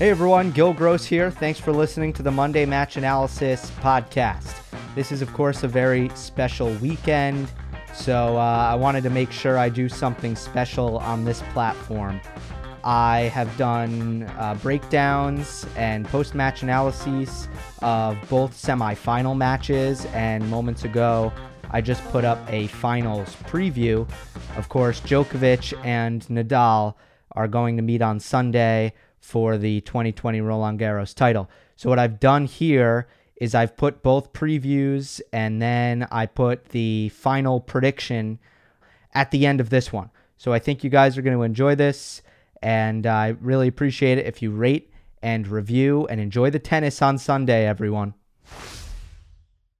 Hey everyone, Gil Gross here. Thanks for listening to the Monday Match Analysis podcast. This is, of course, a very special weekend, so I wanted to make sure I do something special on this platform. I have done breakdowns and post-match analyses of both semifinal matches, and moments ago, I just put up a finals preview. Of course, Djokovic and Nadal are going to meet on Sunday for the 2020 Roland Garros title. So what I've done here is I've put both previews and then I put the final prediction at the end of this one. So I think you guys are going to enjoy this, and I really appreciate it if you rate and review and enjoy the tennis on Sunday, everyone.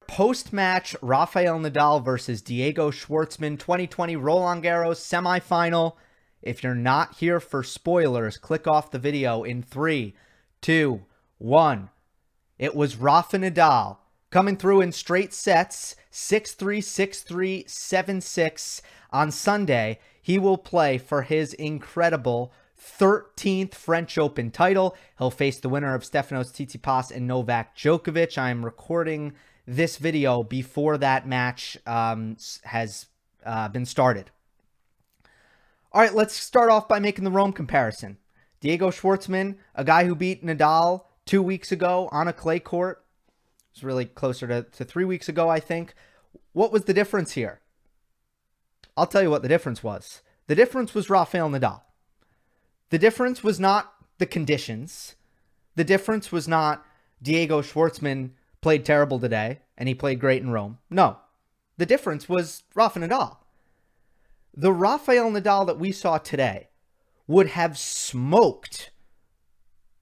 Post-match Rafael Nadal versus Diego Schwartzman, 2020 Roland Garros semifinal. If you're not here for spoilers, click off the video in 3, 2, 1. It was Rafa Nadal coming through in straight sets, 6-3, 6-3, 7-6. On Sunday, he will play for his incredible 13th French Open title. He'll face the winner of Stefanos Tsitsipas and Novak Djokovic. I am recording this video before that match has been started. All right, let's start off by making the Rome comparison. Diego Schwartzman, a guy who beat Nadal 2 weeks ago on a clay court. It was really closer to 3 weeks ago, I think. What was the difference here? I'll tell you what the difference was. The difference was Rafael Nadal. The difference was not the conditions. The difference was not Diego Schwartzman played terrible today and he played great in Rome. No. The difference was Rafa Nadal. The Rafael Nadal that we saw today would have smoked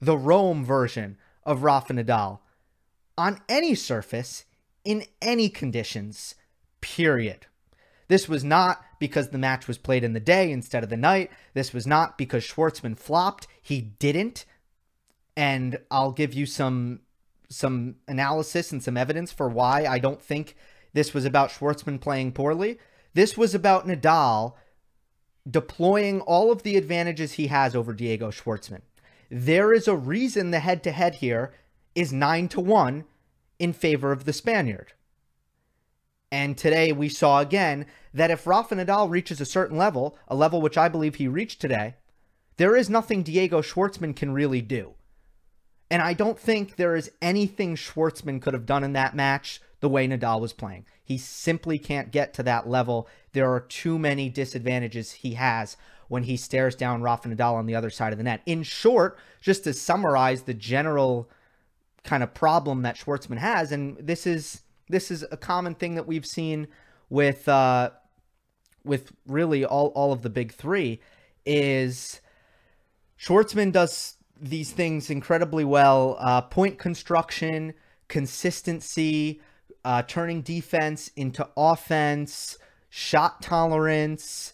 the Rome version of Rafa Nadal on any surface, in any conditions, period. This was not because the match was played in the day instead of the night. This was not because Schwartzman flopped. He didn't. And I'll give you some analysis and some evidence for why I don't think this was about Schwartzman playing poorly. This was about Nadal deploying all of the advantages he has over Diego Schwartzman. There is a reason the head-to-head here is 9-1 in favor of the Spaniard. And today we saw again that if Rafa Nadal reaches a certain level, a level which I believe he reached today, there is nothing Diego Schwartzman can really do. And I don't think there is anything Schwartzman could have done in that match the way Nadal was playing. He simply can't get to that level. There are too many disadvantages he has when he stares down Rafa Nadal on the other side of the net. In short, just to summarize the general kind of problem that Schwartzman has, and this is a common thing that we've seen with really all of the big three, is Schwartzman does these things incredibly well. Point construction, consistency, turning defense into offense, shot tolerance,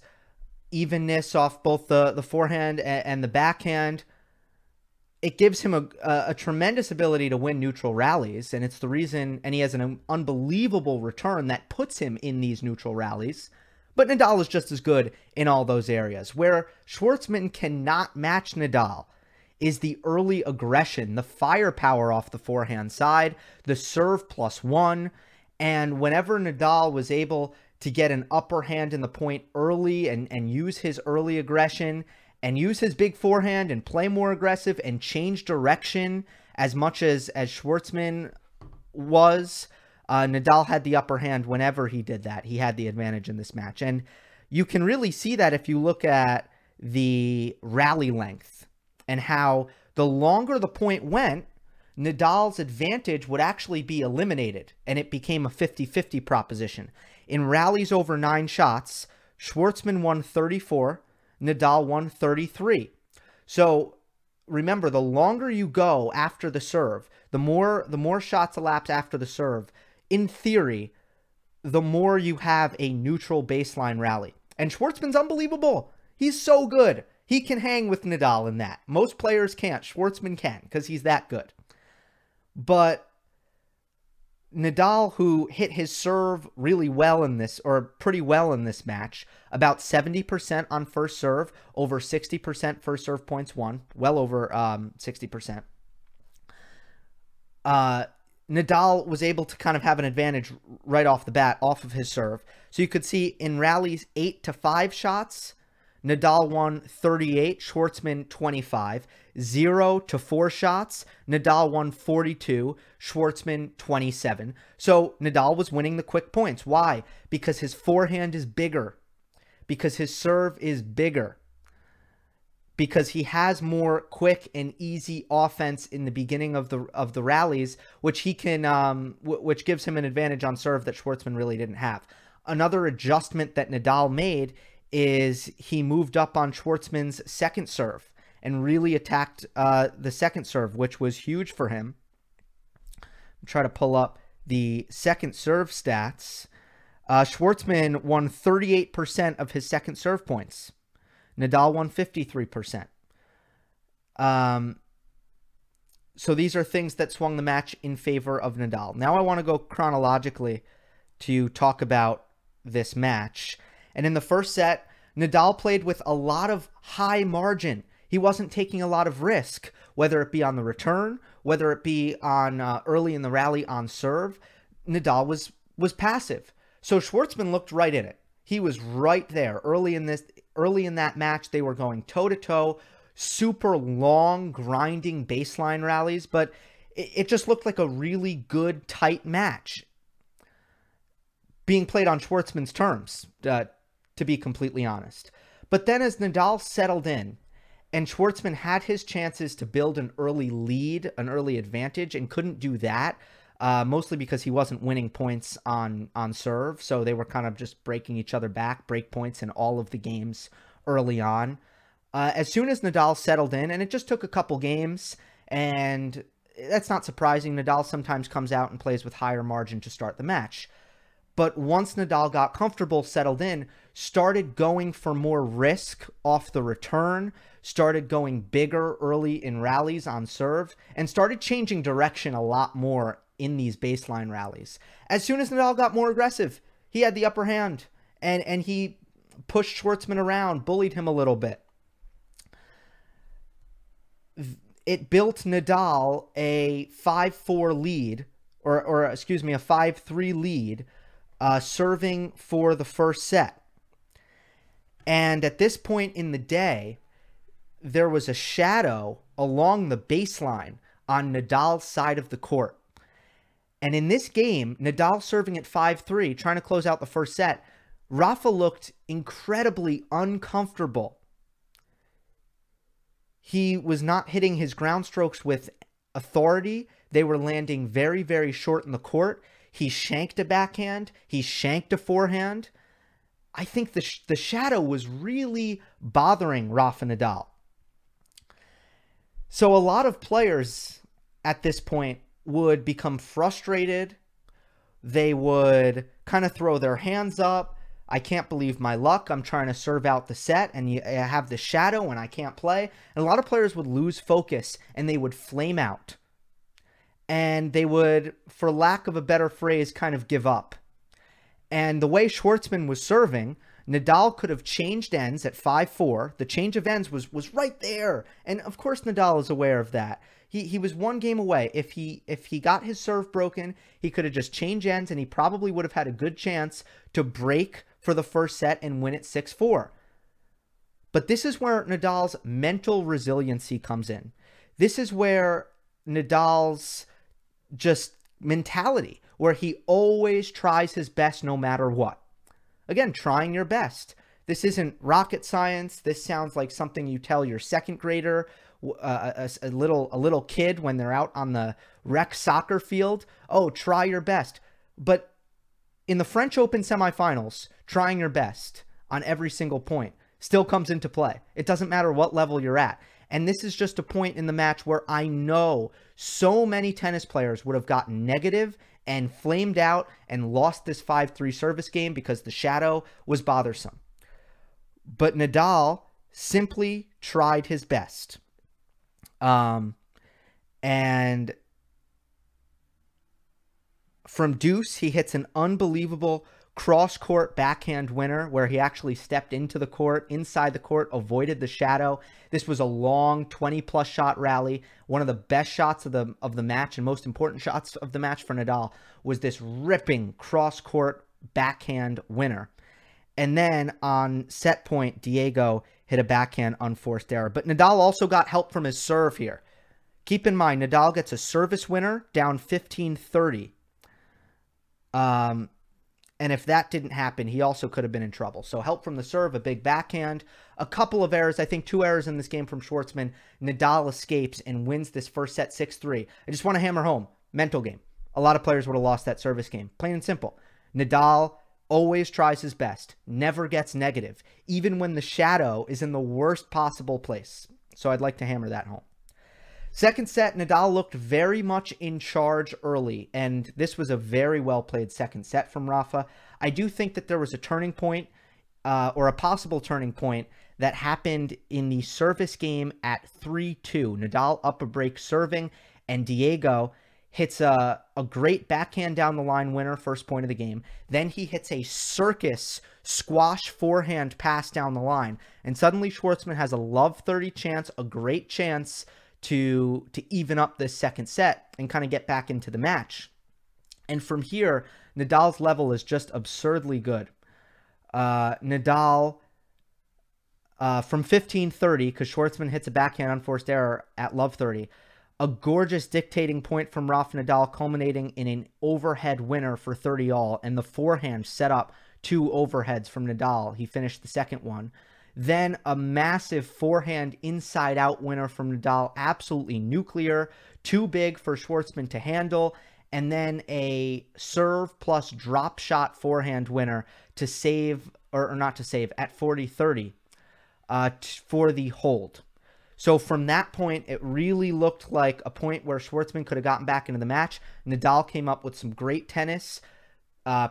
evenness off both the forehand and the backhand. It gives him a tremendous ability to win neutral rallies, and it's the reason, and he has an unbelievable return that puts him in these neutral rallies. But Nadal is just as good in all those areas. Where Schwartzman cannot match Nadal is the early aggression, the firepower off the forehand side, the serve +1, and whenever Nadal was able to get an upper hand in the point early and use his early aggression and use his big forehand and play more aggressive and change direction as much as Schwartzman was, Nadal had the upper hand whenever he did that. He had the advantage in this match. And you can really see that if you look at the rally length and how the longer the point went, Nadal's advantage would actually be eliminated, and it became a 50-50 proposition. In rallies over 9 shots, Schwartzman won 34, Nadal won 33. So remember, the longer you go after the serve, the more shots elapse after the serve, in theory, the more you have a neutral baseline rally. And Schwartzman's unbelievable. He's so good. He can hang with Nadal in that. Most players can't. Schwartzman can because he's that good. But Nadal, who hit his serve really well in this, or pretty well in this match, about 70% on first serve, over 60% first serve points won, well over 60%. Nadal was able to kind of have an advantage right off the bat off of his serve. So you could see in rallies 8 to 5 shots, Nadal won 38, Schwartzman 25. 0 to 4 shots, Nadal won 42, Schwartzman 27. So Nadal was winning the quick points. Why? Because his forehand is bigger, because his serve is bigger, because he has more quick and easy offense in the beginning of the rallies, which he can, which gives him an advantage on serve that Schwartzman really didn't have. Another adjustment that Nadal made is he moved up on Schwartzman's second serve and really attacked the second serve, which was huge for him. I'll try to pull up the second serve stats. Schwartzman won 38% of his second serve points. Nadal won 53%. So these are things that swung the match in favor of Nadal. Now I want to go chronologically to talk about this match. And in the first set, Nadal played with a lot of high margin. He wasn't taking a lot of risk, whether it be on the return, whether it be on early in the rally on serve. Nadal was passive. So Schwartzman looked right in it. He was right there early in that match. They were going toe to toe, super long grinding baseline rallies, but it just looked like a really good tight match being played on Schwartzman's terms, to be completely honest. But then as Nadal settled in and Schwartzman had his chances to build an early lead, an early advantage, and couldn't do that, mostly because he wasn't winning points on serve. So they were kind of just breaking each other back, break points in all of the games early on. As soon as Nadal settled in, and it just took a couple games, and that's not surprising. Nadal sometimes comes out and plays with higher margin to start the match. But once Nadal got comfortable, settled in, started going for more risk off the return, started going bigger early in rallies on serve, and started changing direction a lot more in these baseline rallies. As soon as Nadal got more aggressive, he had the upper hand, and he pushed Schwartzman around, bullied him a little bit. It built Nadal a 5-4 lead, or excuse me, a 5-3 lead, serving for the first set. And at this point in the day, there was a shadow along the baseline on Nadal's side of the court. And in this game, Nadal serving at 5-3, trying to close out the first set, Rafa looked incredibly uncomfortable. He was not hitting his ground strokes with authority. They were landing very, very short in the court. He shanked a backhand. He shanked a forehand. I think the shadow was really bothering Rafa Nadal. So a lot of players at this point would become frustrated. They would kind of throw their hands up. I can't believe my luck. I'm trying to serve out the set, and I have the shadow, and I can't play. And a lot of players would lose focus, and they would flame out. And they would, for lack of a better phrase, kind of give up. And the way Schwartzman was serving, Nadal could have changed ends at 5-4. The change of ends was right there. And of course Nadal is aware of that. He was one game away. If he got his serve broken, he could have just changed ends, and he probably would have had a good chance to break for the first set and win it 6-4. But this is where Nadal's mental resiliency comes in. This is where Nadal's just mentality, where he always tries his best no matter what. Again, trying your best. This isn't rocket science. This sounds like something you tell your second grader, a little kid when they're out on the rec soccer field. Oh, try your best. But in the French Open semifinals, trying your best on every single point still comes into play. It doesn't matter what level you're at. And this is just a point in the match where I know so many tennis players would have gotten negative and flamed out and lost this 5-3 service game because the shadow was bothersome. But Nadal simply tried his best. And From deuce, he hits an unbelievable cross-court backhand winner where he actually stepped into the court, inside the court, avoided the shadow. This was a long 20-plus shot rally. One of the best shots of the match and most important shots of the match for Nadal was this ripping cross-court backhand winner. And then on set point, Diego hit a backhand unforced error. But Nadal also got help from his serve here. Keep in mind, Nadal gets a service winner down 15-30. And if that didn't happen, he also could have been in trouble. So help from the serve, a big backhand, a couple of errors. I think two errors in this game from Schwartzman. Nadal escapes and wins this first set 6-3. I just want to hammer home, mental game. A lot of players would have lost that service game. Plain and simple. Nadal always tries his best, never gets negative, even when the shadow is in the worst possible place. So I'd like to hammer that home. Second set, Nadal looked very much in charge early, and this was a very well-played second set from Rafa. I do think that there was a turning point, or a possible turning point, that happened in the service game at 3-2. Nadal up a break serving, and Diego hits a great backhand down the line winner, first point of the game. Then he hits a circus squash forehand pass down the line, and suddenly Schwartzman has a love 30 chance, a great chance to even up this second set and kind of get back into the match. And from here, Nadal's level is just absurdly good. Nadal, from 15-30, because Schwartzman hits a backhand unforced error at love 30, a gorgeous dictating point from Rafa Nadal culminating in an overhead winner for 30-all, and the forehand set up two overheads from Nadal. He finished the second one. Then a massive forehand inside-out winner from Nadal, absolutely nuclear, too big for Schwartzman to handle, and then a serve plus drop shot forehand winner to save, or not to save, at 40-30 for the hold. So from that point, it really looked like a point where Schwartzman could have gotten back into the match. Nadal came up with some great tennis,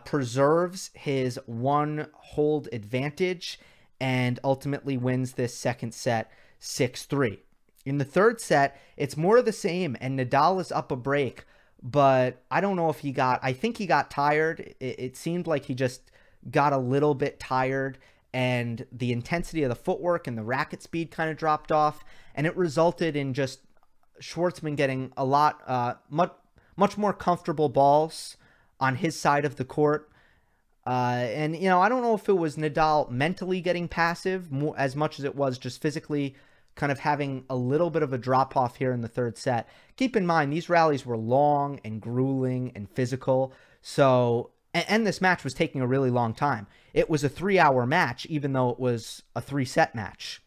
preserves his one-hold advantage, and ultimately wins this second set 6-3. In the third set, it's more of the same, and Nadal is up a break, but I don't know if he got, I think he got tired. It seemed like he just got a little bit tired, and the intensity of the footwork and the racket speed kind of dropped off, and it resulted in just Schwartzman getting a lot, much more comfortable balls on his side of the court. And, you know, I don't know if it was Nadal mentally getting passive more, as much as it was just physically kind of having a little bit of a drop-off here in the third set. Keep in mind, these rallies were long and grueling and physical. So, and this match was taking a really long time. It was a 3-hour match, even though it was a 3-set match.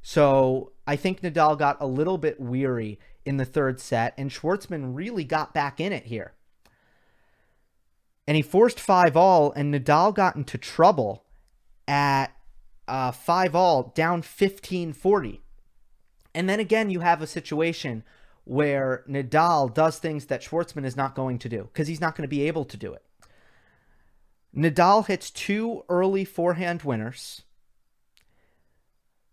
So I think Nadal got a little bit weary in the third set, and Schwartzman really got back in it here. And he forced 5-all, and Nadal got into trouble at 5-all, down 15-40. And then again, you have a situation where Nadal does things that Schwartzman is not going to do because he's not going to be able to do it. Nadal hits two early forehand winners.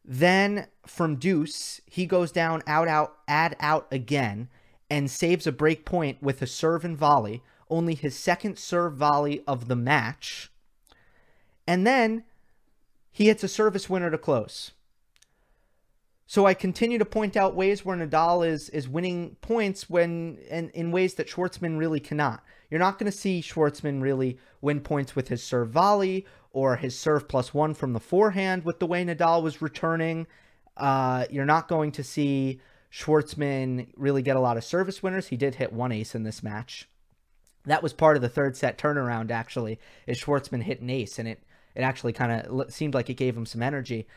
Then from deuce, he goes down, out, add out again, and saves a break point with a serve and volley, only his second serve volley of the match. And then he hits a service winner to close. So I continue to point out ways where Nadal is winning points when, and in ways that Schwartzman really cannot. You're not going to see Schwartzman really win points with his serve volley or his serve plus one from the forehand with the way Nadal was returning. You're not going to see Schwartzman really get a lot of service winners. He did hit one ace in this match. That was part of the third set turnaround, actually, is Schwartzman hit an ace, and it actually kind of seemed like it gave him some energy.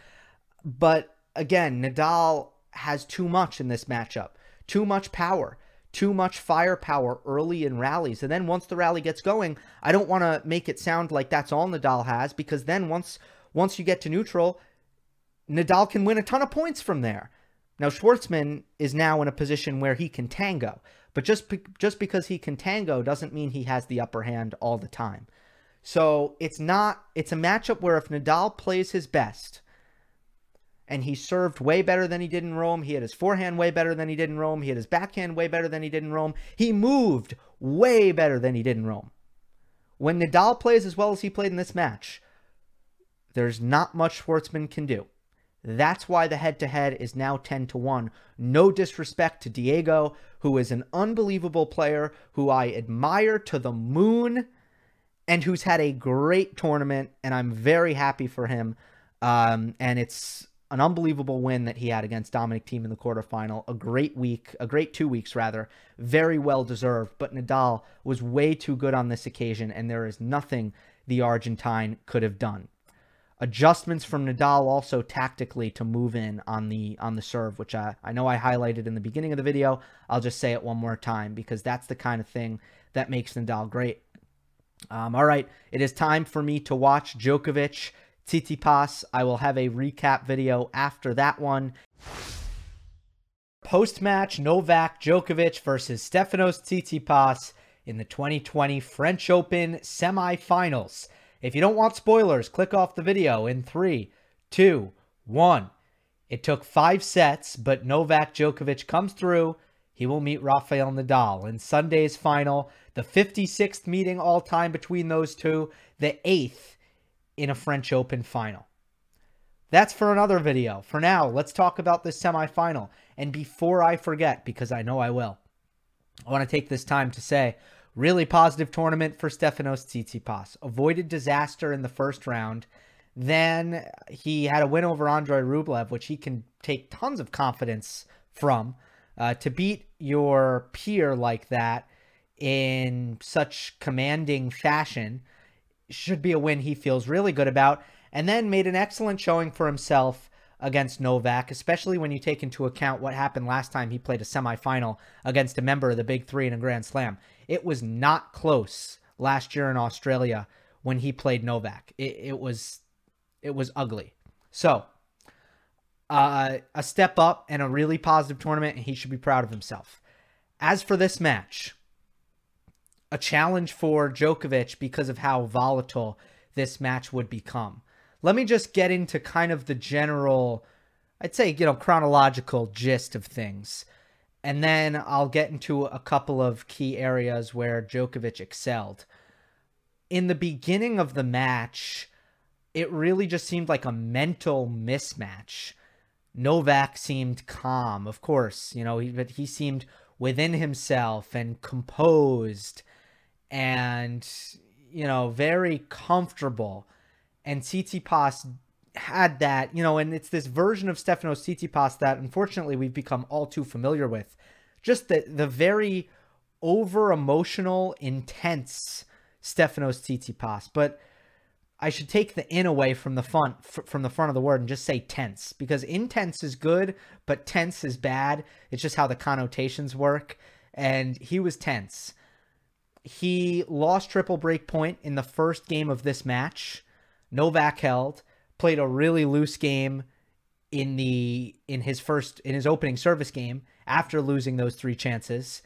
But again, Nadal has too much in this matchup, too much power, too much firepower early in rallies. And then once the rally gets going, I don't want to make it sound like that's all Nadal has, because then once you get to neutral, Nadal can win a ton of points from there. Now, Schwartzman is now in a position where he can tango. But just because he can tango doesn't mean he has the upper hand all the time. So it's a matchup where if Nadal plays his best and he served way better than he did in Rome. He had his forehand way better than he did in Rome. He had his backhand way better than he did in Rome. He moved way better than he did in Rome. When Nadal plays as well as he played in this match, there's not much Schwartzman can do. That's why the head-to-head is now 10-1. No disrespect to Diego, who is an unbelievable player, who I admire to the moon, and who's had a great tournament, and I'm very happy for him. And it's an unbelievable win that he had against Dominic Thiem in the quarterfinal. A great 2 weeks, rather. Very well-deserved, but Nadal was way too good on this occasion, and there is nothing the Argentine could have done. Adjustments from Nadal also tactically to move in on the serve, which I know I highlighted in the beginning of the video. I'll just say it one more time because that's the kind of thing that makes Nadal great. All right, it is time for me to watch Djokovic Tsitsipas. I will have a recap video after that one. Post-match Novak Djokovic versus Stefanos Tsitsipas in the 2020 French Open semifinals. If you don't want spoilers, click off the video in 3, 2, 1. It took 5 sets, but Novak Djokovic comes through. He will meet Rafael Nadal in Sunday's final, the 56th meeting all time between those two, the 8th in a French Open final. That's for another video. For now, let's talk about this semifinal. And before I forget, because I know I will, I want to take this time to say, really positive tournament for Stefanos Tsitsipas. Avoided disaster in the first round. Then he had a win over Andrei Rublev, which he can take tons of confidence from. To beat your peer like that in such commanding fashion should be a win he feels really good about. And then made an excellent showing for himself against Novak, especially when you take into account what happened last time he played a semifinal against a member of the Big Three in a Grand Slam. It was not close last year in Australia when he played Novak. It was ugly. So, a step up and a really positive tournament, and he should be proud of himself. As for this match, a challenge for Djokovic because of how volatile this match would become. Let me just get into kind of the general, I'd say, you know, chronological gist of things. And then I'll get into a couple of key areas where Djokovic excelled. In the beginning of the match, it really just seemed like a mental mismatch. Novak seemed calm, of course, you know, but he seemed within himself and composed and, you know, very comfortable. And Tsitsipas had that, you know, and it's this version of Stefanos Tsitsipas that unfortunately we've become all too familiar with. Just the very over-emotional, intense Stefanos Tsitsipas. But I should take the "in" away from the front of the word and just say tense, because intense is good, but tense is bad. It's just how the connotations work. And he was tense. He lost triple break point in the first game of this match. Novak held. Played a really loose game in his opening service game after losing those 3 chances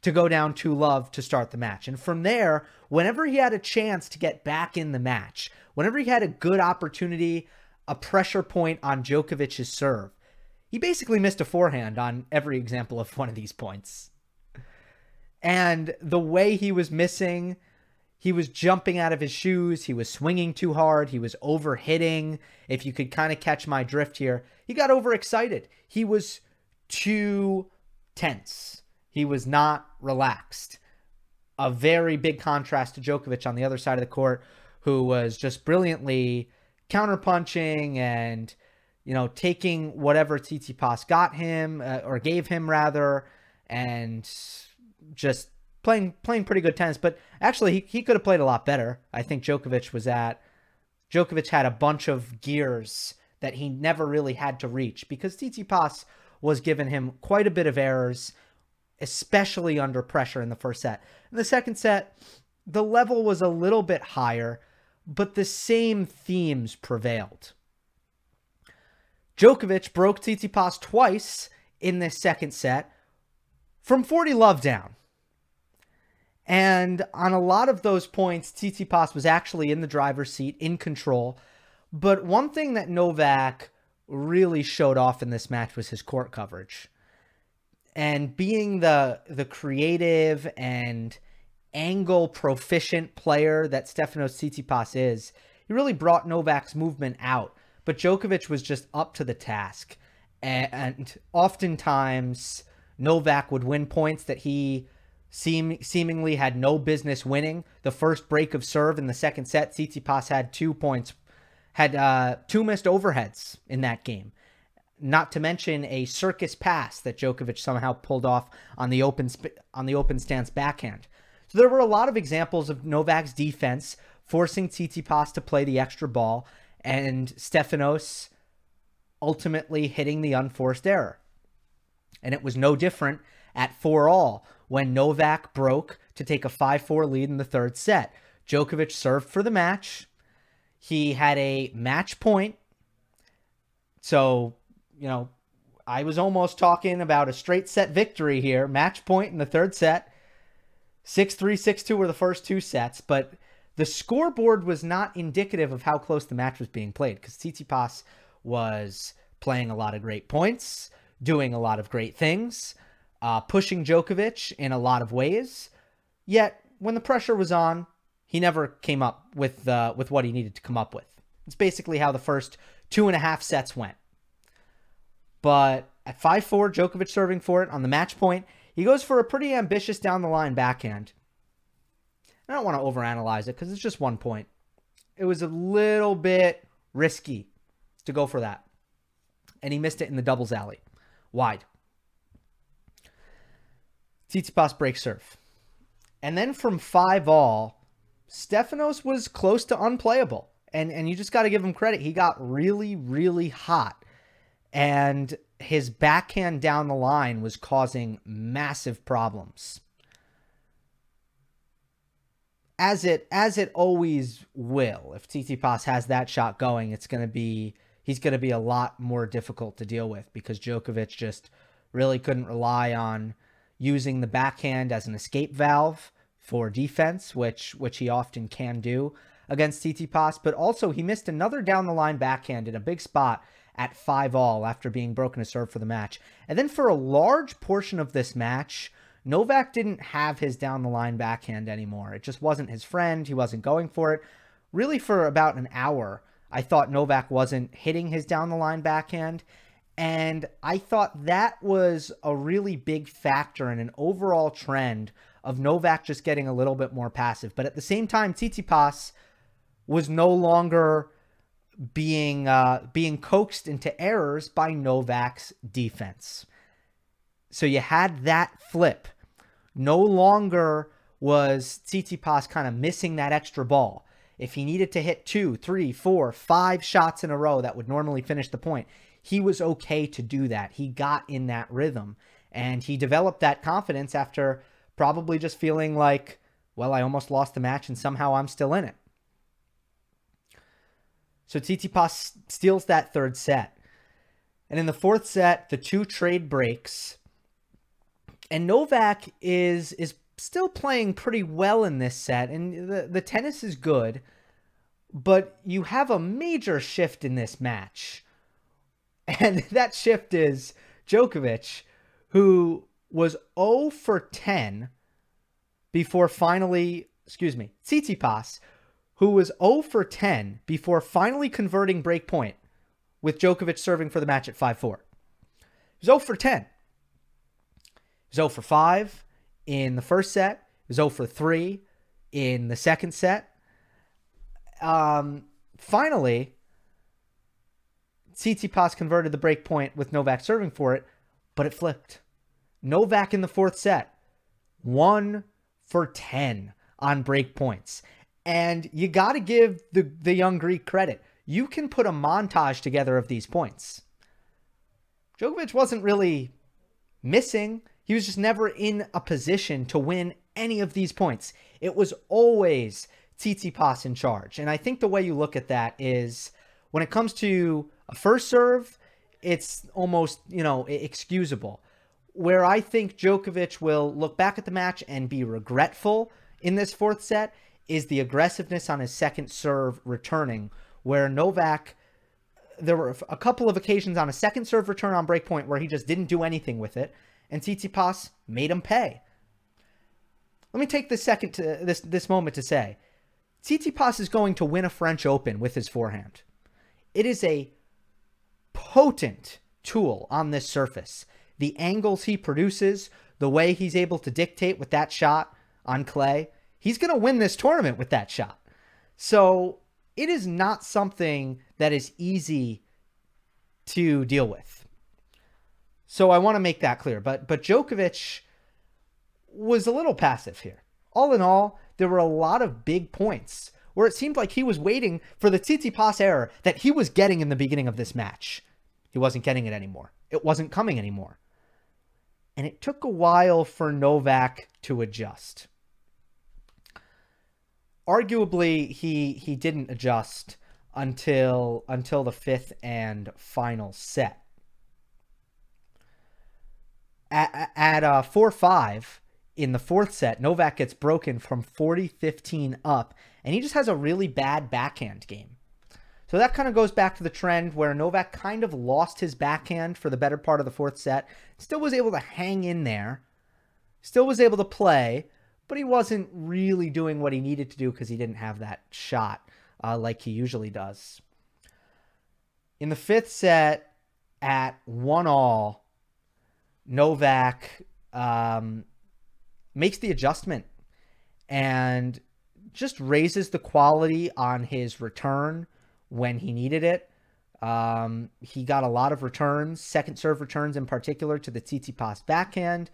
to go down 2-love to start the match. And from there, whenever he had a chance to get back in the match, whenever he had a good opportunity, a pressure point on Djokovic's serve, he basically missed a forehand on every example of one of these points. And the way he was missing, he was jumping out of his shoes. He was swinging too hard. He was overhitting. If you could kind of catch my drift here, he got overexcited. He was too tense. He was not relaxed. A very big contrast to Djokovic on the other side of the court, who was just brilliantly counterpunching and, you know, taking whatever Tsitsipas got him or gave him, rather, and just playing pretty good tennis. But actually, he could have played a lot better. I think Djokovic had a bunch of gears that he never really had to reach because Tsitsipas was giving him quite a bit of errors, especially under pressure in the first set. In the second set, the level was a little bit higher, but the same themes prevailed. Djokovic broke Tsitsipas twice in this second set from 40-love down. And on a lot of those points, Tsitsipas was actually in the driver's seat, in control. But one thing that Novak really showed off in this match was his court coverage. And being the creative and angle proficient player that Stefanos Tsitsipas is, he really brought Novak's movement out. But Djokovic was just up to the task. And oftentimes, Novak would win points that he seemingly had no business winning. The first break of serve in the second set, Tsitsipas had 2 points, had two missed overheads in that game. Not to mention a circus pass that Djokovic somehow pulled off on the open stance backhand. So there were a lot of examples of Novak's defense forcing Tsitsipas to play the extra ball and Stefanos ultimately hitting the unforced error. And it was no different at 4-all when Novak broke to take a 5-4 lead in the third set. Djokovic served for the match. He had a match point. So, you know, I was almost talking about a straight set victory here. Match point in the third set. 6-3, 6-2 were the first two sets. But the scoreboard was not indicative of how close the match was being played, because Tsitsipas was playing a lot of great points, doing a lot of great things, pushing Djokovic in a lot of ways. Yet, when the pressure was on, he never came up with what he needed to come up with. It's basically how the first 2.5 sets went. But at 5-4, Djokovic serving for it on the match point, he goes for a pretty ambitious down-the-line backhand. I don't want to overanalyze it because it's just 1 point. It was a little bit risky to go for that. And he missed it in the doubles alley. Wide. Tsitsipas breaks serve. And then from 5-all, Stefanos was close to unplayable. And you just got to give him credit. He got really, really hot. And his backhand down the line was causing massive problems. As it always will. If Tsitsipas has that shot going, he's going to be a lot more difficult to deal with, because Djokovic just really couldn't rely on using the backhand as an escape valve for defense, which he often can do against Tsitsipas. But also he missed another down the line backhand in a big spot at 5-all after being broken to serve for the match. And then for a large portion of this match, Novak didn't have his down-the-line backhand anymore. It just wasn't his friend. He wasn't going for it. Really, for about an hour, I thought Novak wasn't hitting his down-the-line backhand. And I thought that was a really big factor in an overall trend of Novak just getting a little bit more passive. But at the same time, Tsitsipas was no longer being coaxed into errors by Novak's defense. So you had that flip. No longer was Tsitsipas kind of missing that extra ball. If he needed to hit 2, 3, 4, 5 shots in a row that would normally finish the point, he was okay to do that. He got in that rhythm. And he developed that confidence after probably just feeling like, well, I almost lost the match and somehow I'm still in it. So Tsitsipas steals that third set. And in the fourth set, the two trade breaks. And Novak is still playing pretty well in this set, and the tennis is good, but you have a major shift in this match. And that shift is Djokovic, who was 0 for 10 before finally, Tsitsipas, who was 0 for 10 before finally converting break point with Djokovic serving for the match at 5-4. He was 0 for 10. He was 0 for 5 in the first set. He was 0 for 3 in the second set. Finally, Tsitsipas converted the break point with Novak serving for it, but it flipped. Novak in the fourth set, 1 for 10 on break points. And you got to give the young Greek credit. You can put a montage together of these points. Djokovic wasn't really missing. He was just never in a position to win any of these points. It was always Tsitsipas in charge. And I think the way you look at that is, when it comes to a first serve, it's almost, you know, excusable. Where I think Djokovic will look back at the match and be regretful in this fourth set is the aggressiveness on his second serve returning, where Novak there were a couple of occasions on a second serve return on breakpoint where he just didn't do anything with it, and Tsitsipas made him pay. Let me take this second to this moment to say, Tsitsipas is going to win a French Open with his forehand. It is a potent tool on this surface. The angles he produces, the way he's able to dictate with that shot on clay, he's going to win this tournament with that shot. So it is not something that is easy to deal with. So I want to make that clear. But Djokovic was a little passive here. All in all, there were a lot of big points where it seemed like he was waiting for the Tsitsipas error that he was getting in the beginning of this match. He wasn't getting it anymore. It wasn't coming anymore. And it took a while for Novak to adjust. Arguably, he didn't adjust until the fifth and final set. At 4-5 in the fourth set, Novak gets broken from 40-15 up, and he just has a really bad backhand game. So that kind of goes back to the trend where Novak kind of lost his backhand for the better part of the fourth set, still was able to hang in there, still was able to play, but he wasn't really doing what he needed to do because he didn't have that shot like he usually does. In the fifth set at 1-1, Novak makes the adjustment and just raises the quality on his return when he needed it. He got a lot of returns, second serve returns in particular to the Tsitsipas backhand,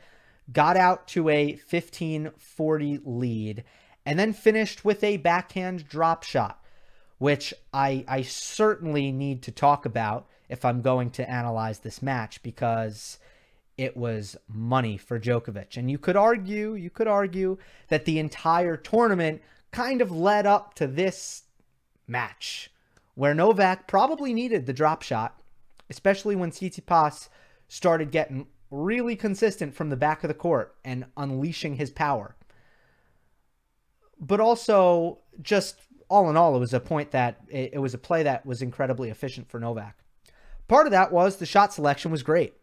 got out to a 15-40 lead, and then finished with a backhand drop shot, which I certainly need to talk about if I'm going to analyze this match, because it was money for Djokovic. And you could argue that the entire tournament kind of led up to this match, where Novak probably needed the drop shot, especially when Tsitsipas started getting really consistent from the back of the court and unleashing his power. But also, just all in all, it was a point that it was a play that was incredibly efficient for Novak. Part of that was the shot selection was great.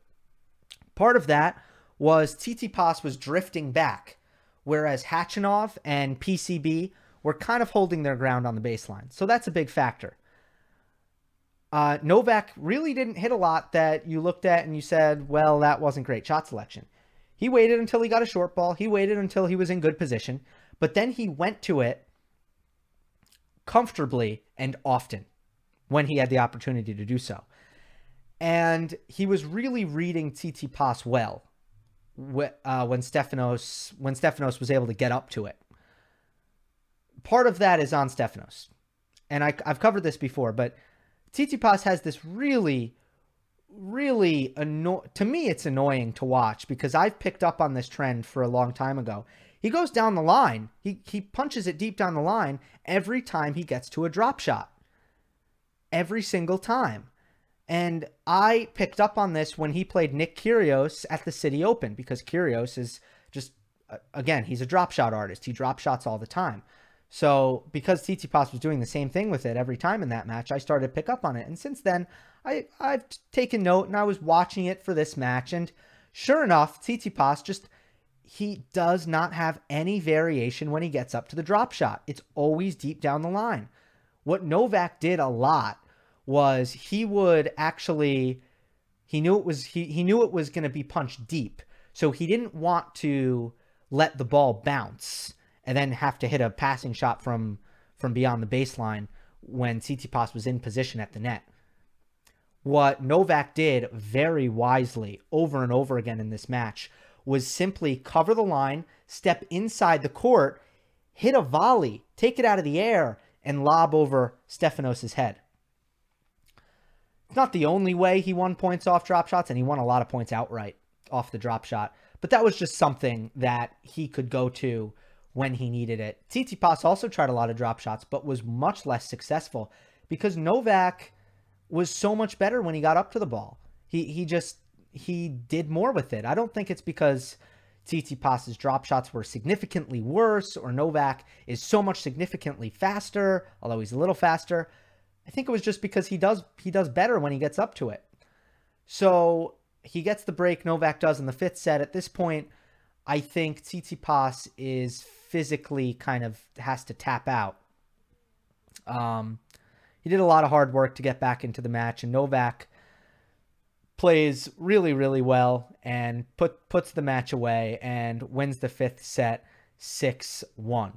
Part of that was Tsitsipas was drifting back, whereas Khachanov and PCB were kind of holding their ground on the baseline. So that's a big factor. Novak really didn't hit a lot that you looked at and you said, well, that wasn't great shot selection. He waited until he got a short ball. He waited until he was in good position. But then he went to it comfortably and often when he had the opportunity to do so. And he was really reading Tsitsipas well when Stefanos was able to get up to it. Part of that is on Stefanos. And I've covered this before, but Tsitsipas has this really, really, to me it's annoying to watch, because I've picked up on this trend for a long time ago. He goes down the line. He punches it deep down the line every time he gets to a drop shot. Every single time. And I picked up on this when he played Nick Kyrgios at the City Open, because Kyrgios is just, again, he's a drop shot artist. He drop shots all the time. So because Tsitsipas was doing the same thing with it every time in that match, I started to pick up on it. And since then, I've taken note, and I was watching it for this match. And sure enough, Tsitsipas just, he does not have any variation when he gets up to the drop shot. It's always deep down the line. What Novak did a lot was he knew it was going to be punched deep, so he didn't want to let the ball bounce and then have to hit a passing shot from beyond the baseline when Tsitsipas was in position at the net. What Novak did very wisely over and over again in this match was simply cover the line, step inside the court, hit a volley, take it out of the air, and lob over Stefanos' head. It's not the only way he won points off drop shots, and he won a lot of points outright off the drop shot. But that was just something that he could go to when he needed it. Tsitsipas also tried a lot of drop shots, but was much less successful because Novak was so much better when he got up to the ball. He did more with it. I don't think it's because Tsitsipas's drop shots were significantly worse or Novak is so much significantly faster, although he's a little faster. I think it was just because he does better when he gets up to it. So he gets the break. Novak does in the fifth set. At this point, I think Tsitsipas is physically kind of has to tap out. He did a lot of hard work to get back into the match, and Novak plays really, really well and puts the match away and wins the fifth set 6-1.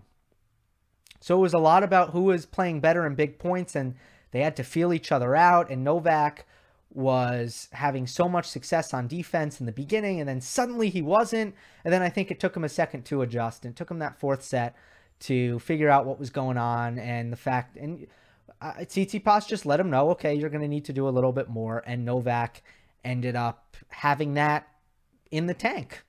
So it was a lot about who was playing better in big points, and they had to feel each other out, and Novak was having so much success on defense in the beginning, and then suddenly he wasn't, and then I think it took him a second to adjust, and it took him that fourth set to figure out what was going on, and the fact, and Tsitsipas just let him know, okay, you're going to need to do a little bit more, and Novak ended up having that in the tank.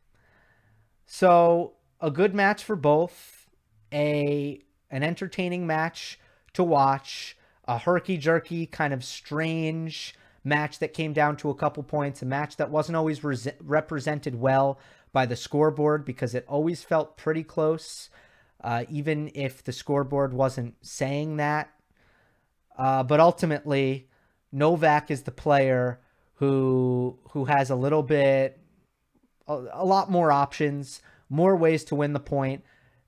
So a good match for both, an entertaining match to watch, a herky-jerky kind of strange match that came down to a couple points, a match that wasn't always represented well by the scoreboard because it always felt pretty close, even if the scoreboard wasn't saying that. But ultimately, Novak is the player who has a little bit, a lot more options, more ways to win the point,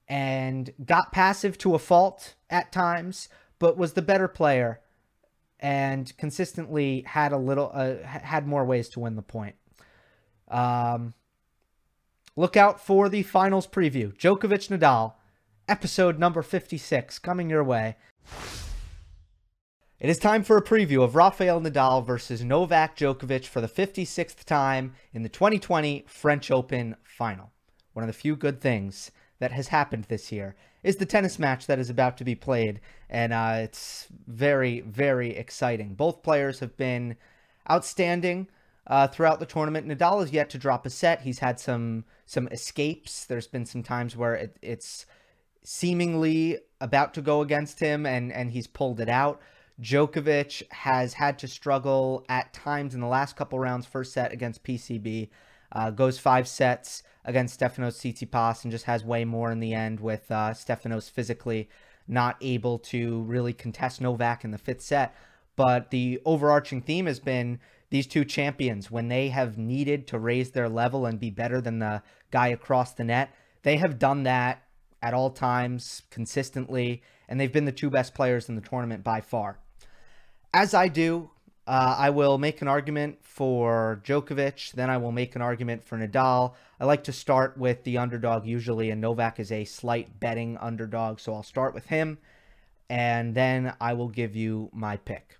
and got passive to a fault at times, but was the better player and consistently had a little, had more ways to win the point. Look out for the finals preview. Djokovic Nadal, episode number 56, coming your way. It is time for a preview of Rafael Nadal versus Novak Djokovic for the 56th time in the 2020 French Open final. One of the few good things that has happened this year is the tennis match that is about to be played, and it's very, very exciting. Both players have been outstanding throughout the tournament. Nadal is yet to drop a set. He's had some escapes. There's been some times where it's seemingly about to go against him, and he's pulled it out. Djokovic has had to struggle at times in the last couple rounds. First set against PCB, goes five sets against Stefanos Tsitsipas and just has way more in the end, with Stefanos physically not able to really contest Novak in the fifth set. But the overarching theme has been these two champions, when they have needed to raise their level and be better than the guy across the net, they have done that at all times consistently, and they've been the two best players in the tournament by far. As I do, I will make an argument for Djokovic, then I will make an argument for Nadal. I like to start with the underdog usually, and Novak is a slight betting underdog, so I'll start with him, and then I will give you my pick.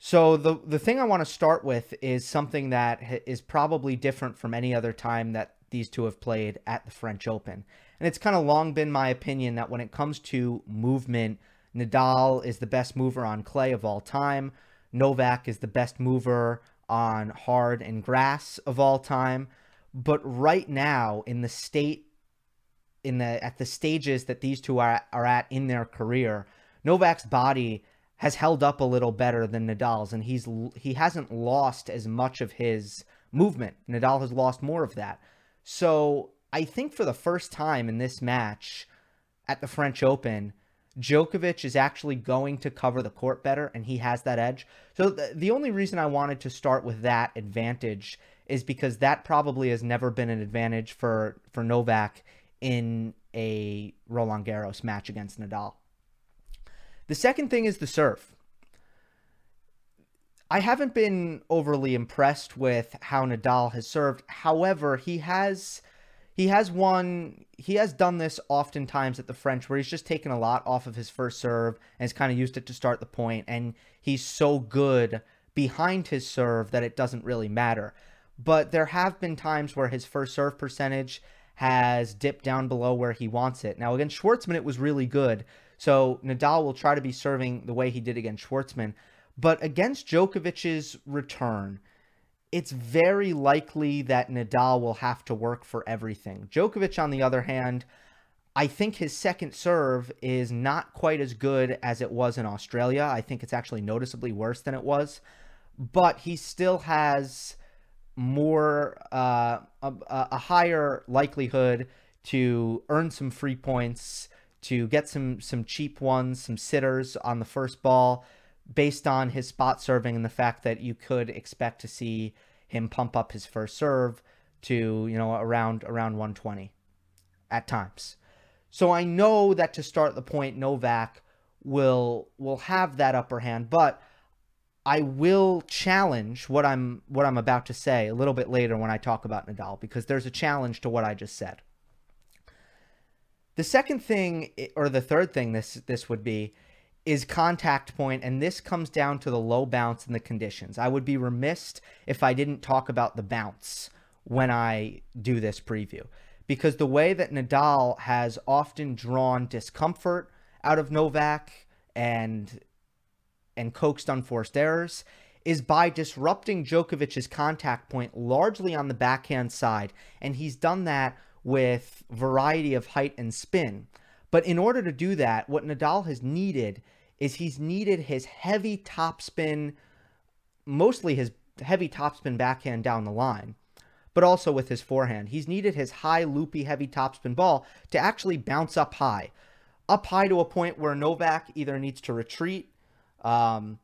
So the thing I want to start with is something that is probably different from any other time that these two have played at the French Open. And it's kind of long been my opinion that when it comes to movement, Nadal is the best mover on clay of all time. Novak is the best mover on hard and grass of all time. But right now, at the stages that these two are at in their career, Novak's body has held up a little better than Nadal's, and he hasn't lost as much of his movement. Nadal has lost more of that. So I think for the first time in this match at the French Open, Djokovic is actually going to cover the court better, and he has that edge. So the only reason I wanted to start with that advantage is because that probably has never been an advantage for Novak in a Roland Garros match against Nadal. The second thing is the serve. I haven't been overly impressed with how Nadal has served. However, he has done this oftentimes at the French, where he's just taken a lot off of his first serve and has kind of used it to start the point, and he's so good behind his serve that it doesn't really matter. But there have been times where his first serve percentage has dipped down below where he wants it. Now, against Schwartzman, it was really good, so Nadal will try to be serving the way he did against Schwartzman. But against Djokovic's return, it's very likely that Nadal will have to work for everything. Djokovic, on the other hand, I think his second serve is not quite as good as it was in Australia. I think it's actually noticeably worse than it was. But he still has more a higher likelihood to earn some free points, to get some cheap ones, some sitters on the first ball based on his spot serving and the fact that you could expect to see him pump up his first serve to, you know, around 120 at times. So I know that to start the point, Novak will have that upper hand, but I will challenge what I'm about to say a little bit later when I talk about Nadal, because there's a challenge to what I just said. The second thing, or the third thing this would be, is contact point, and this comes down to the low bounce and the conditions. I would be remiss if I didn't talk about the bounce when I do this preview, because the way that Nadal has often drawn discomfort out of Novak and coaxed unforced errors is by disrupting Djokovic's contact point largely on the backhand side, and he's done that with variety of height and spin. But in order to do that, what Nadal has needed is he's needed his heavy topspin, mostly his heavy topspin backhand down the line, but also with his forehand. He's needed his high, loopy, heavy topspin ball to actually bounce up high to a point where Novak either needs to retreat or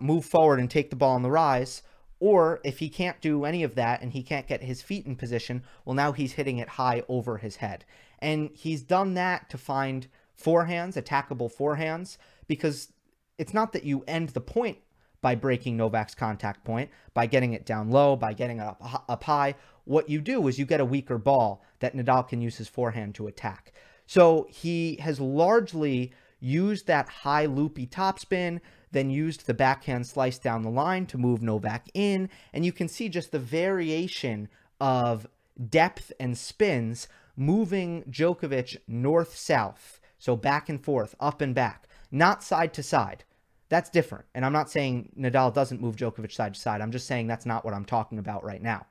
move forward and take the ball on the rise, or if he can't do any of that and he can't get his feet in position, well, now he's hitting it high over his head. And he's done that to find forehands, attackable forehands, because it's not that you end the point by breaking Novak's contact point, by getting it down low, by getting it up high. What you do is you get a weaker ball that Nadal can use his forehand to attack. So he has largely used that high loopy topspin, then used the backhand slice down the line to move Novak in. And you can see just the variation of depth and spins moving Djokovic north-south. So back and forth, up and back, not side to side. That's different. And I'm not saying Nadal doesn't move Djokovic side to side. I'm just saying that's not what I'm talking about right now.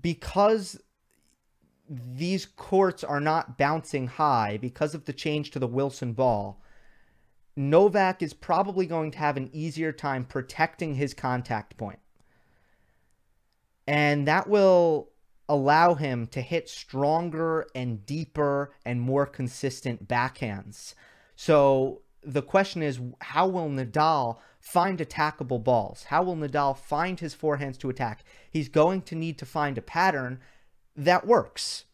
Because these courts are not bouncing high because of the change to the Wilson ball, Novak is probably going to have an easier time protecting his contact point. And that will allow him to hit stronger and deeper and more consistent backhands. So the question is, how will Nadal find attackable balls? How will Nadal find his forehands to attack? He's going to need to find a pattern that works.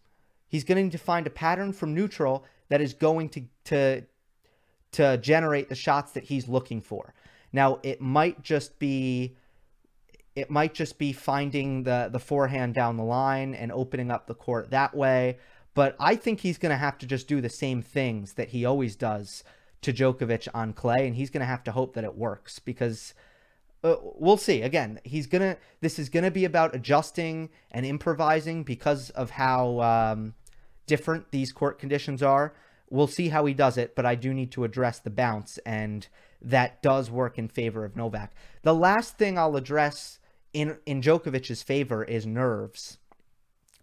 He's going to need to find a pattern from neutral that is going to generate the shots that he's looking for. Now, it might just be finding the forehand down the line and opening up the court that way. But I think he's going to have to just do the same things that he always does to Djokovic on clay, and he's going to have to hope that it works, because we'll see. Again, this is going to be about adjusting and improvising because of how different these court conditions are. We'll see how he does it, but I do need to address the bounce, and that does work in favor of Novak. The last thing I'll address in Djokovic's favor is nerves.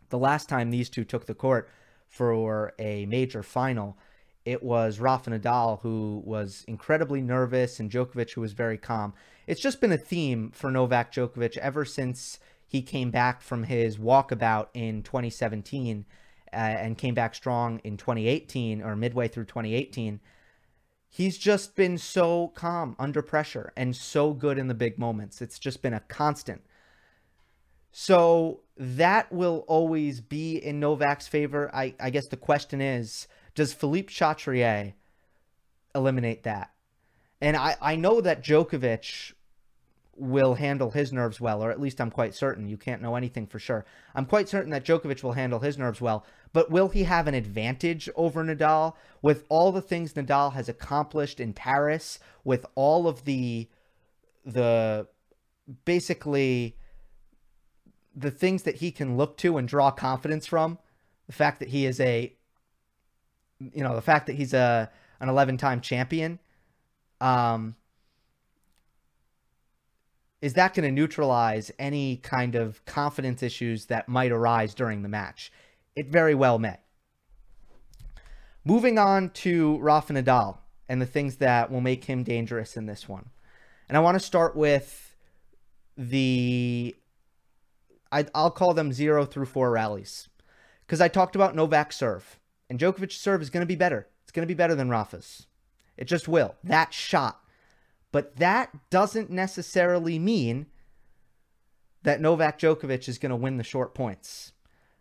The last time these two took the court for a major final, it was Rafa Nadal who was incredibly nervous and Djokovic who was very calm. It's just been a theme for Novak Djokovic ever since he came back from his walkabout in 2017 and came back strong in 2018, or midway through 2018. He's just been so calm under pressure and so good in the big moments. It's just been a constant. So that will always be in Novak's favor. I guess the question is, does Philippe Chatrier eliminate that? And I know that Djokovic will handle his nerves well, or at least I'm quite certain. You can't know anything for sure. I'm quite certain that Djokovic will handle his nerves well, but will he have an advantage over Nadal? With all the things Nadal has accomplished in Paris, with all of the basically the things that he can look to and draw confidence from, the fact that he is an 11-time champion, is that going to neutralize any kind of confidence issues that might arise during the match? It very well may. Moving on to Rafa Nadal and the things that will make him dangerous in this one. And I want to start with I'll call them 0 through 4 rallies. because I talked about Novak's serve. And Djokovic's serve is going to be better. It's going to be better than Rafa's. It just will. That shot. But that doesn't necessarily mean that Novak Djokovic is going to win the short points.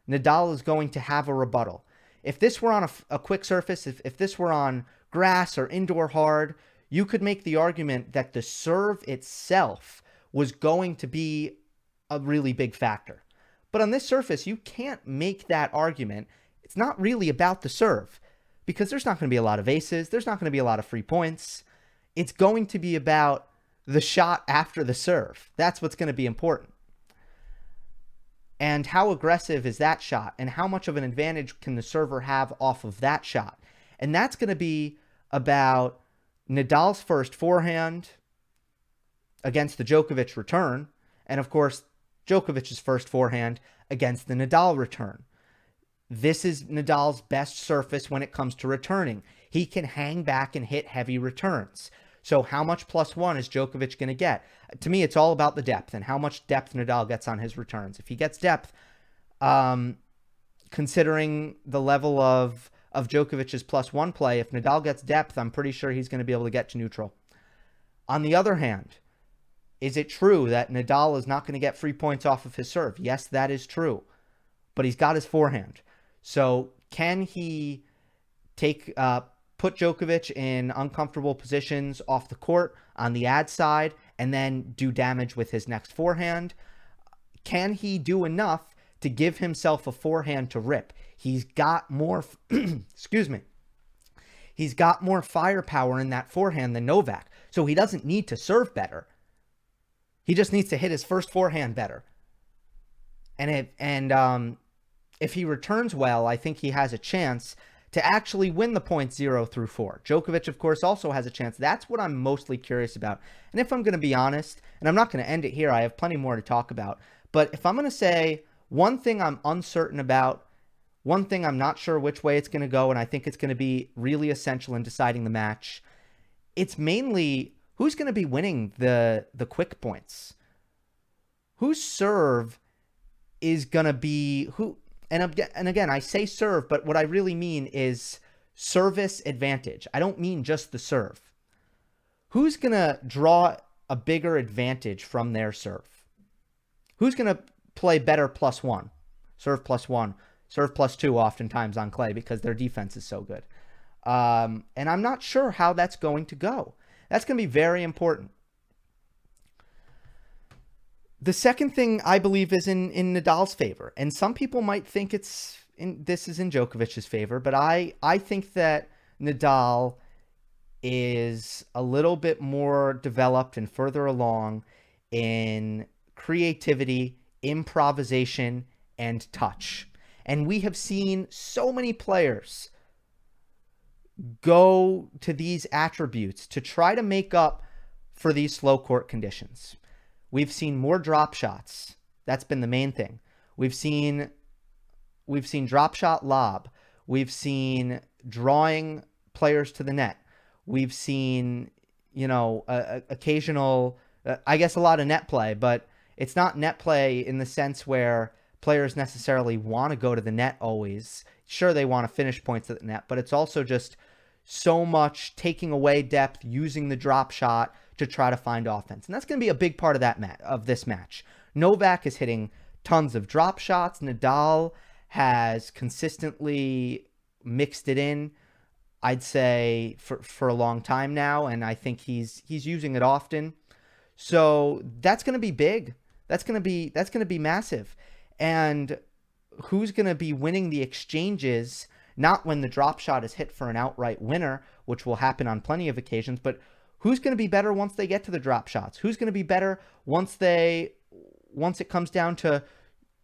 Nadal is going to have a rebuttal. If this were on a quick surface, if this were on grass or indoor hard, you could make the argument that the serve itself was going to be a really big factor. But on this surface, you can't make that argument. It's not really about the serve because there's not going to be a lot of aces. There's not going to be a lot of free points. It's going to be about the shot after the serve. That's what's going to be important. And how aggressive is that shot? And how much of an advantage can the server have off of that shot? And that's going to be about Nadal's first forehand against the Djokovic return. And of course, Djokovic's first forehand against the Nadal return. This is Nadal's best surface when it comes to returning. He can hang back and hit heavy returns. So how much +1 is Djokovic going to get? To me, it's all about the depth and how much depth Nadal gets on his returns. If he gets depth, considering the level of Djokovic's +1 play, if Nadal gets depth, I'm pretty sure he's going to be able to get to neutral. On the other hand, is it true that Nadal is not going to get free points off of his serve? Yes, that is true. But he's got his forehand. So can he take... put Djokovic in uncomfortable positions off the court on the ad side and then do damage with his next forehand? Can he do enough to give himself a forehand to rip? He's got more, excuse me, he's got more firepower in that forehand than Novak. So he doesn't need to serve better. He just needs to hit his first forehand better. And if he returns well, I think he has a chance to actually win the points 0 through 4. Djokovic, of course, also has a chance. That's what I'm mostly curious about. And if I'm going to be honest, and I'm not going to end it here, I have plenty more to talk about. But if I'm going to say one thing I'm uncertain about, one thing I'm not sure which way it's going to go, and I think it's going to be really essential in deciding the match, it's mainly who's going to be winning the quick points. Whose serve is going to be... And again, I say serve, but what I really mean is service advantage. I don't mean just the serve. Who's going to draw a bigger advantage from their serve? Who's going to play better +1? Serve +1, serve +2 oftentimes on clay because their defense is so good. And I'm not sure how that's going to go. That's going to be very important. The second thing I believe is in Nadal's favor, and some people might think this is in Djokovic's favor, but I think that Nadal is a little bit more developed and further along in creativity, improvisation, and touch. And we have seen so many players go to these attributes to try to make up for these slow court conditions. We've seen more drop shots. That's been the main thing. We've seen drop shot lob. We've seen drawing players to the net. We've seen, you know, occasional, I guess a lot of net play, but it's not net play in the sense where players necessarily want to go to the net always. Sure, they want to finish points at the net, but it's also just so much taking away depth, using the drop shot to try to find offense. And that's going to be a big part of that this match. Novak is hitting tons of drop shots. Nadal has consistently mixed it in, I'd say, for a long time now, and I think he's using it often. So that's going to be big. That's going to be massive. And who's going to be winning the exchanges, not when the drop shot is hit for an outright winner, which will happen on plenty of occasions, but who's going to be better once they get to the drop shots? Who's going to be better once it comes down to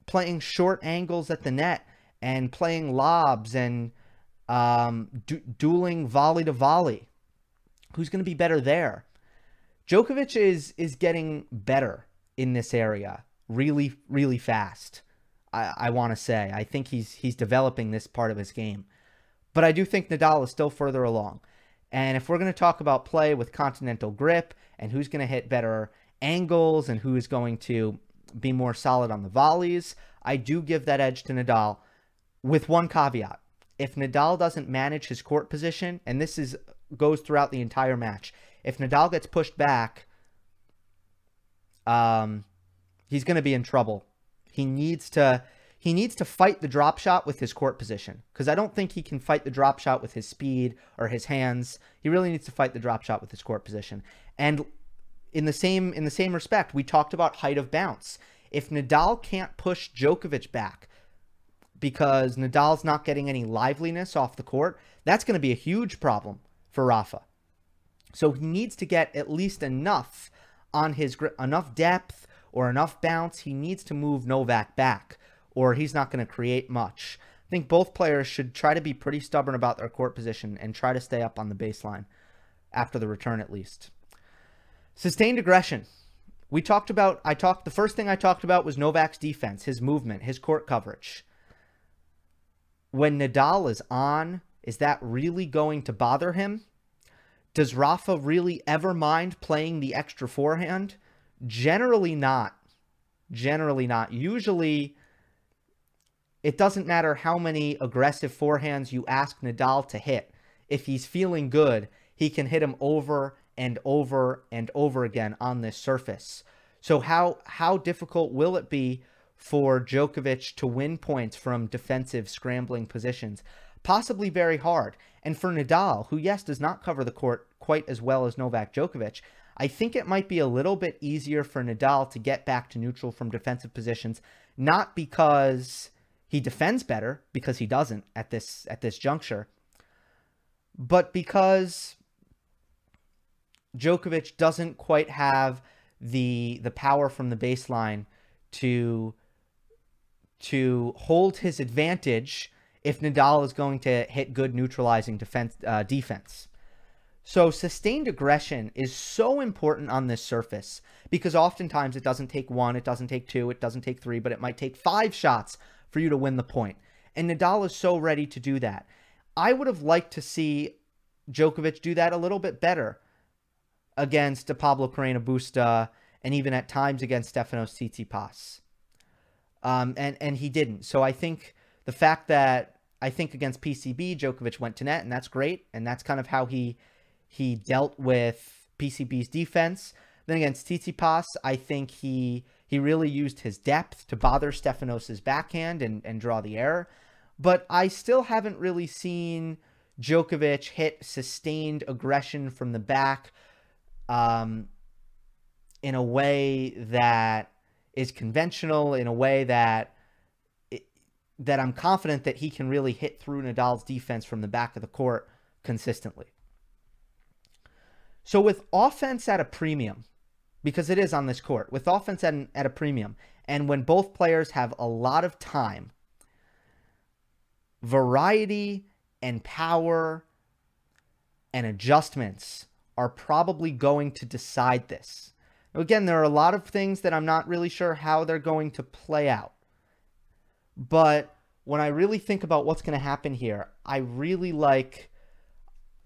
playing short angles at the net and playing lobs and dueling volley to volley? Who's going to be better there? Djokovic is getting better in this area really, really fast, I want to say. I think he's developing this part of his game. But I do think Nadal is still further along. And if we're going to talk about play with continental grip and who's going to hit better angles and who is going to be more solid on the volleys, I do give that edge to Nadal. with one caveat. If Nadal doesn't manage his court position, and this goes throughout the entire match, if Nadal gets pushed back, he's going to be in trouble. He needs to fight the drop shot with his court position, because I don't think he can fight the drop shot with his speed or his hands. He really needs to fight the drop shot with his court position. And in the same respect, we talked about height of bounce. If Nadal can't push Djokovic back because Nadal's not getting any liveliness off the court, that's going to be a huge problem for Rafa. So he needs to get at least enough on his grip, enough depth or enough bounce. He needs to move Novak back, or he's not going to create much. I think both players should try to be pretty stubborn about their court position and try to stay up on the baseline after the return at least. Sustained aggression. The first thing I talked about was Novak's defense, his movement, his court coverage. When Nadal is on, is that really going to bother him? Does Rafa really ever mind playing the extra forehand? Generally not. Generally not. Usually, it doesn't matter how many aggressive forehands you ask Nadal to hit. If he's feeling good, he can hit him over and over and over again on this surface. So how difficult will it be for Djokovic to win points from defensive scrambling positions? Possibly very hard. And for Nadal, who, yes, does not cover the court quite as well as Novak Djokovic, I think it might be a little bit easier for Nadal to get back to neutral from defensive positions, not because he defends better, because he doesn't at this juncture, but because Djokovic doesn't quite have the power from the baseline to hold his advantage if Nadal is going to hit good neutralizing defense. So sustained aggression is so important on this surface, because oftentimes it doesn't take one, it doesn't take two, it doesn't take three, but it might take five shots for you to win the point. And Nadal is so ready to do that. I would have liked to see Djokovic do that a little bit better against Pablo Carreño Busta, and even at times against Stefanos Tsitsipas. And he didn't. So I think the fact that against PCB, Djokovic went to net, and that's great. And that's kind of how he dealt with PCB's defense. Then against Tsitsipas, I think he really used his depth to bother Stefanos' backhand and draw the error. But I still haven't really seen Djokovic hit sustained aggression from the back in a way that is conventional, in a way that I'm confident that he can really hit through Nadal's defense from the back of the court consistently. So with offense at a premium, because it is on this court, with offense at a premium, and when both players have a lot of time, variety and power and adjustments are probably going to decide this. Again, there are a lot of things that I'm not really sure how they're going to play out. But when I really think about what's going to happen here, I really like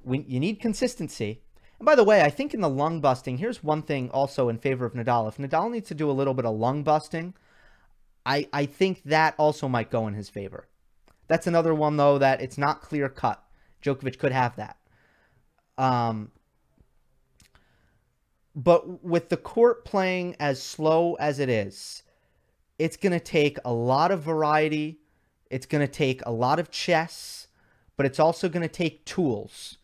when you need consistency. And by the way, I think in the lung busting, here's one thing also in favor of Nadal. If Nadal needs to do a little bit of lung busting, I think that also might go in his favor. That's another one, though, that it's not clear cut. Djokovic could have that. But with the court playing as slow as it is, it's going to take a lot of variety. It's going to take a lot of chess, but it's also going to take tools.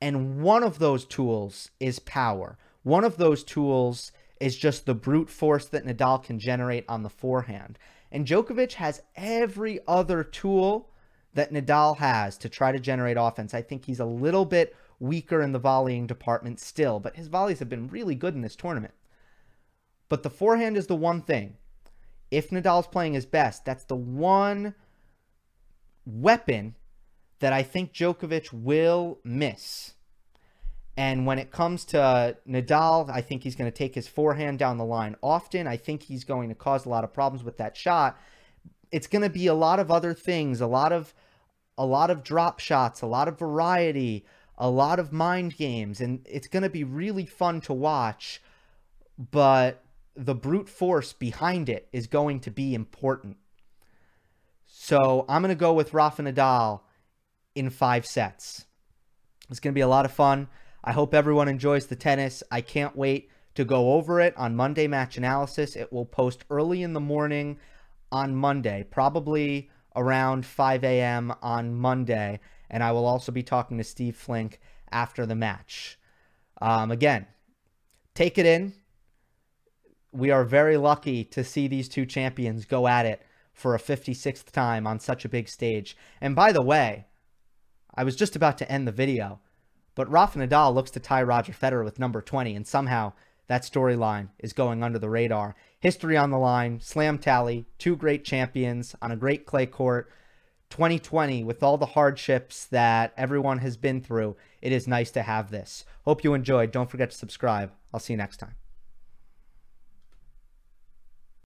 And one of those tools is power. One of those tools is just the brute force that Nadal can generate on the forehand. And Djokovic has every other tool that Nadal has to try to generate offense. I think he's a little bit weaker in the volleying department still, but his volleys have been really good in this tournament. But the forehand is the one thing. If Nadal's playing his best, that's the one weapon that I think Djokovic will miss. And when it comes to Nadal, I think he's going to take his forehand down the line often. I think he's going to cause a lot of problems with that shot. It's going to be a lot of other things, a lot of drop shots, a lot of variety, a lot of mind games, and it's going to be really fun to watch, but the brute force behind it is going to be important. So I'm going to go with Rafa Nadal in 5 sets. It's going to be a lot of fun. I hope everyone enjoys the tennis. I can't wait to go over it on Monday Match Analysis. It will post early in the morning on Monday, probably around 5 a.m. on Monday. And I will also be talking to Steve Flink after the match. Again, take it in. We are very lucky to see these two champions go at it for a 56th time on such a big stage. And by the way, I was just about to end the video, but Rafa Nadal looks to tie Roger Federer with number 20, and somehow that storyline is going under the radar. History on the line, slam tally, two great champions on a great clay court. 2020, with all the hardships that everyone has been through, it is nice to have this. Hope you enjoyed. Don't forget to subscribe. I'll see you next time.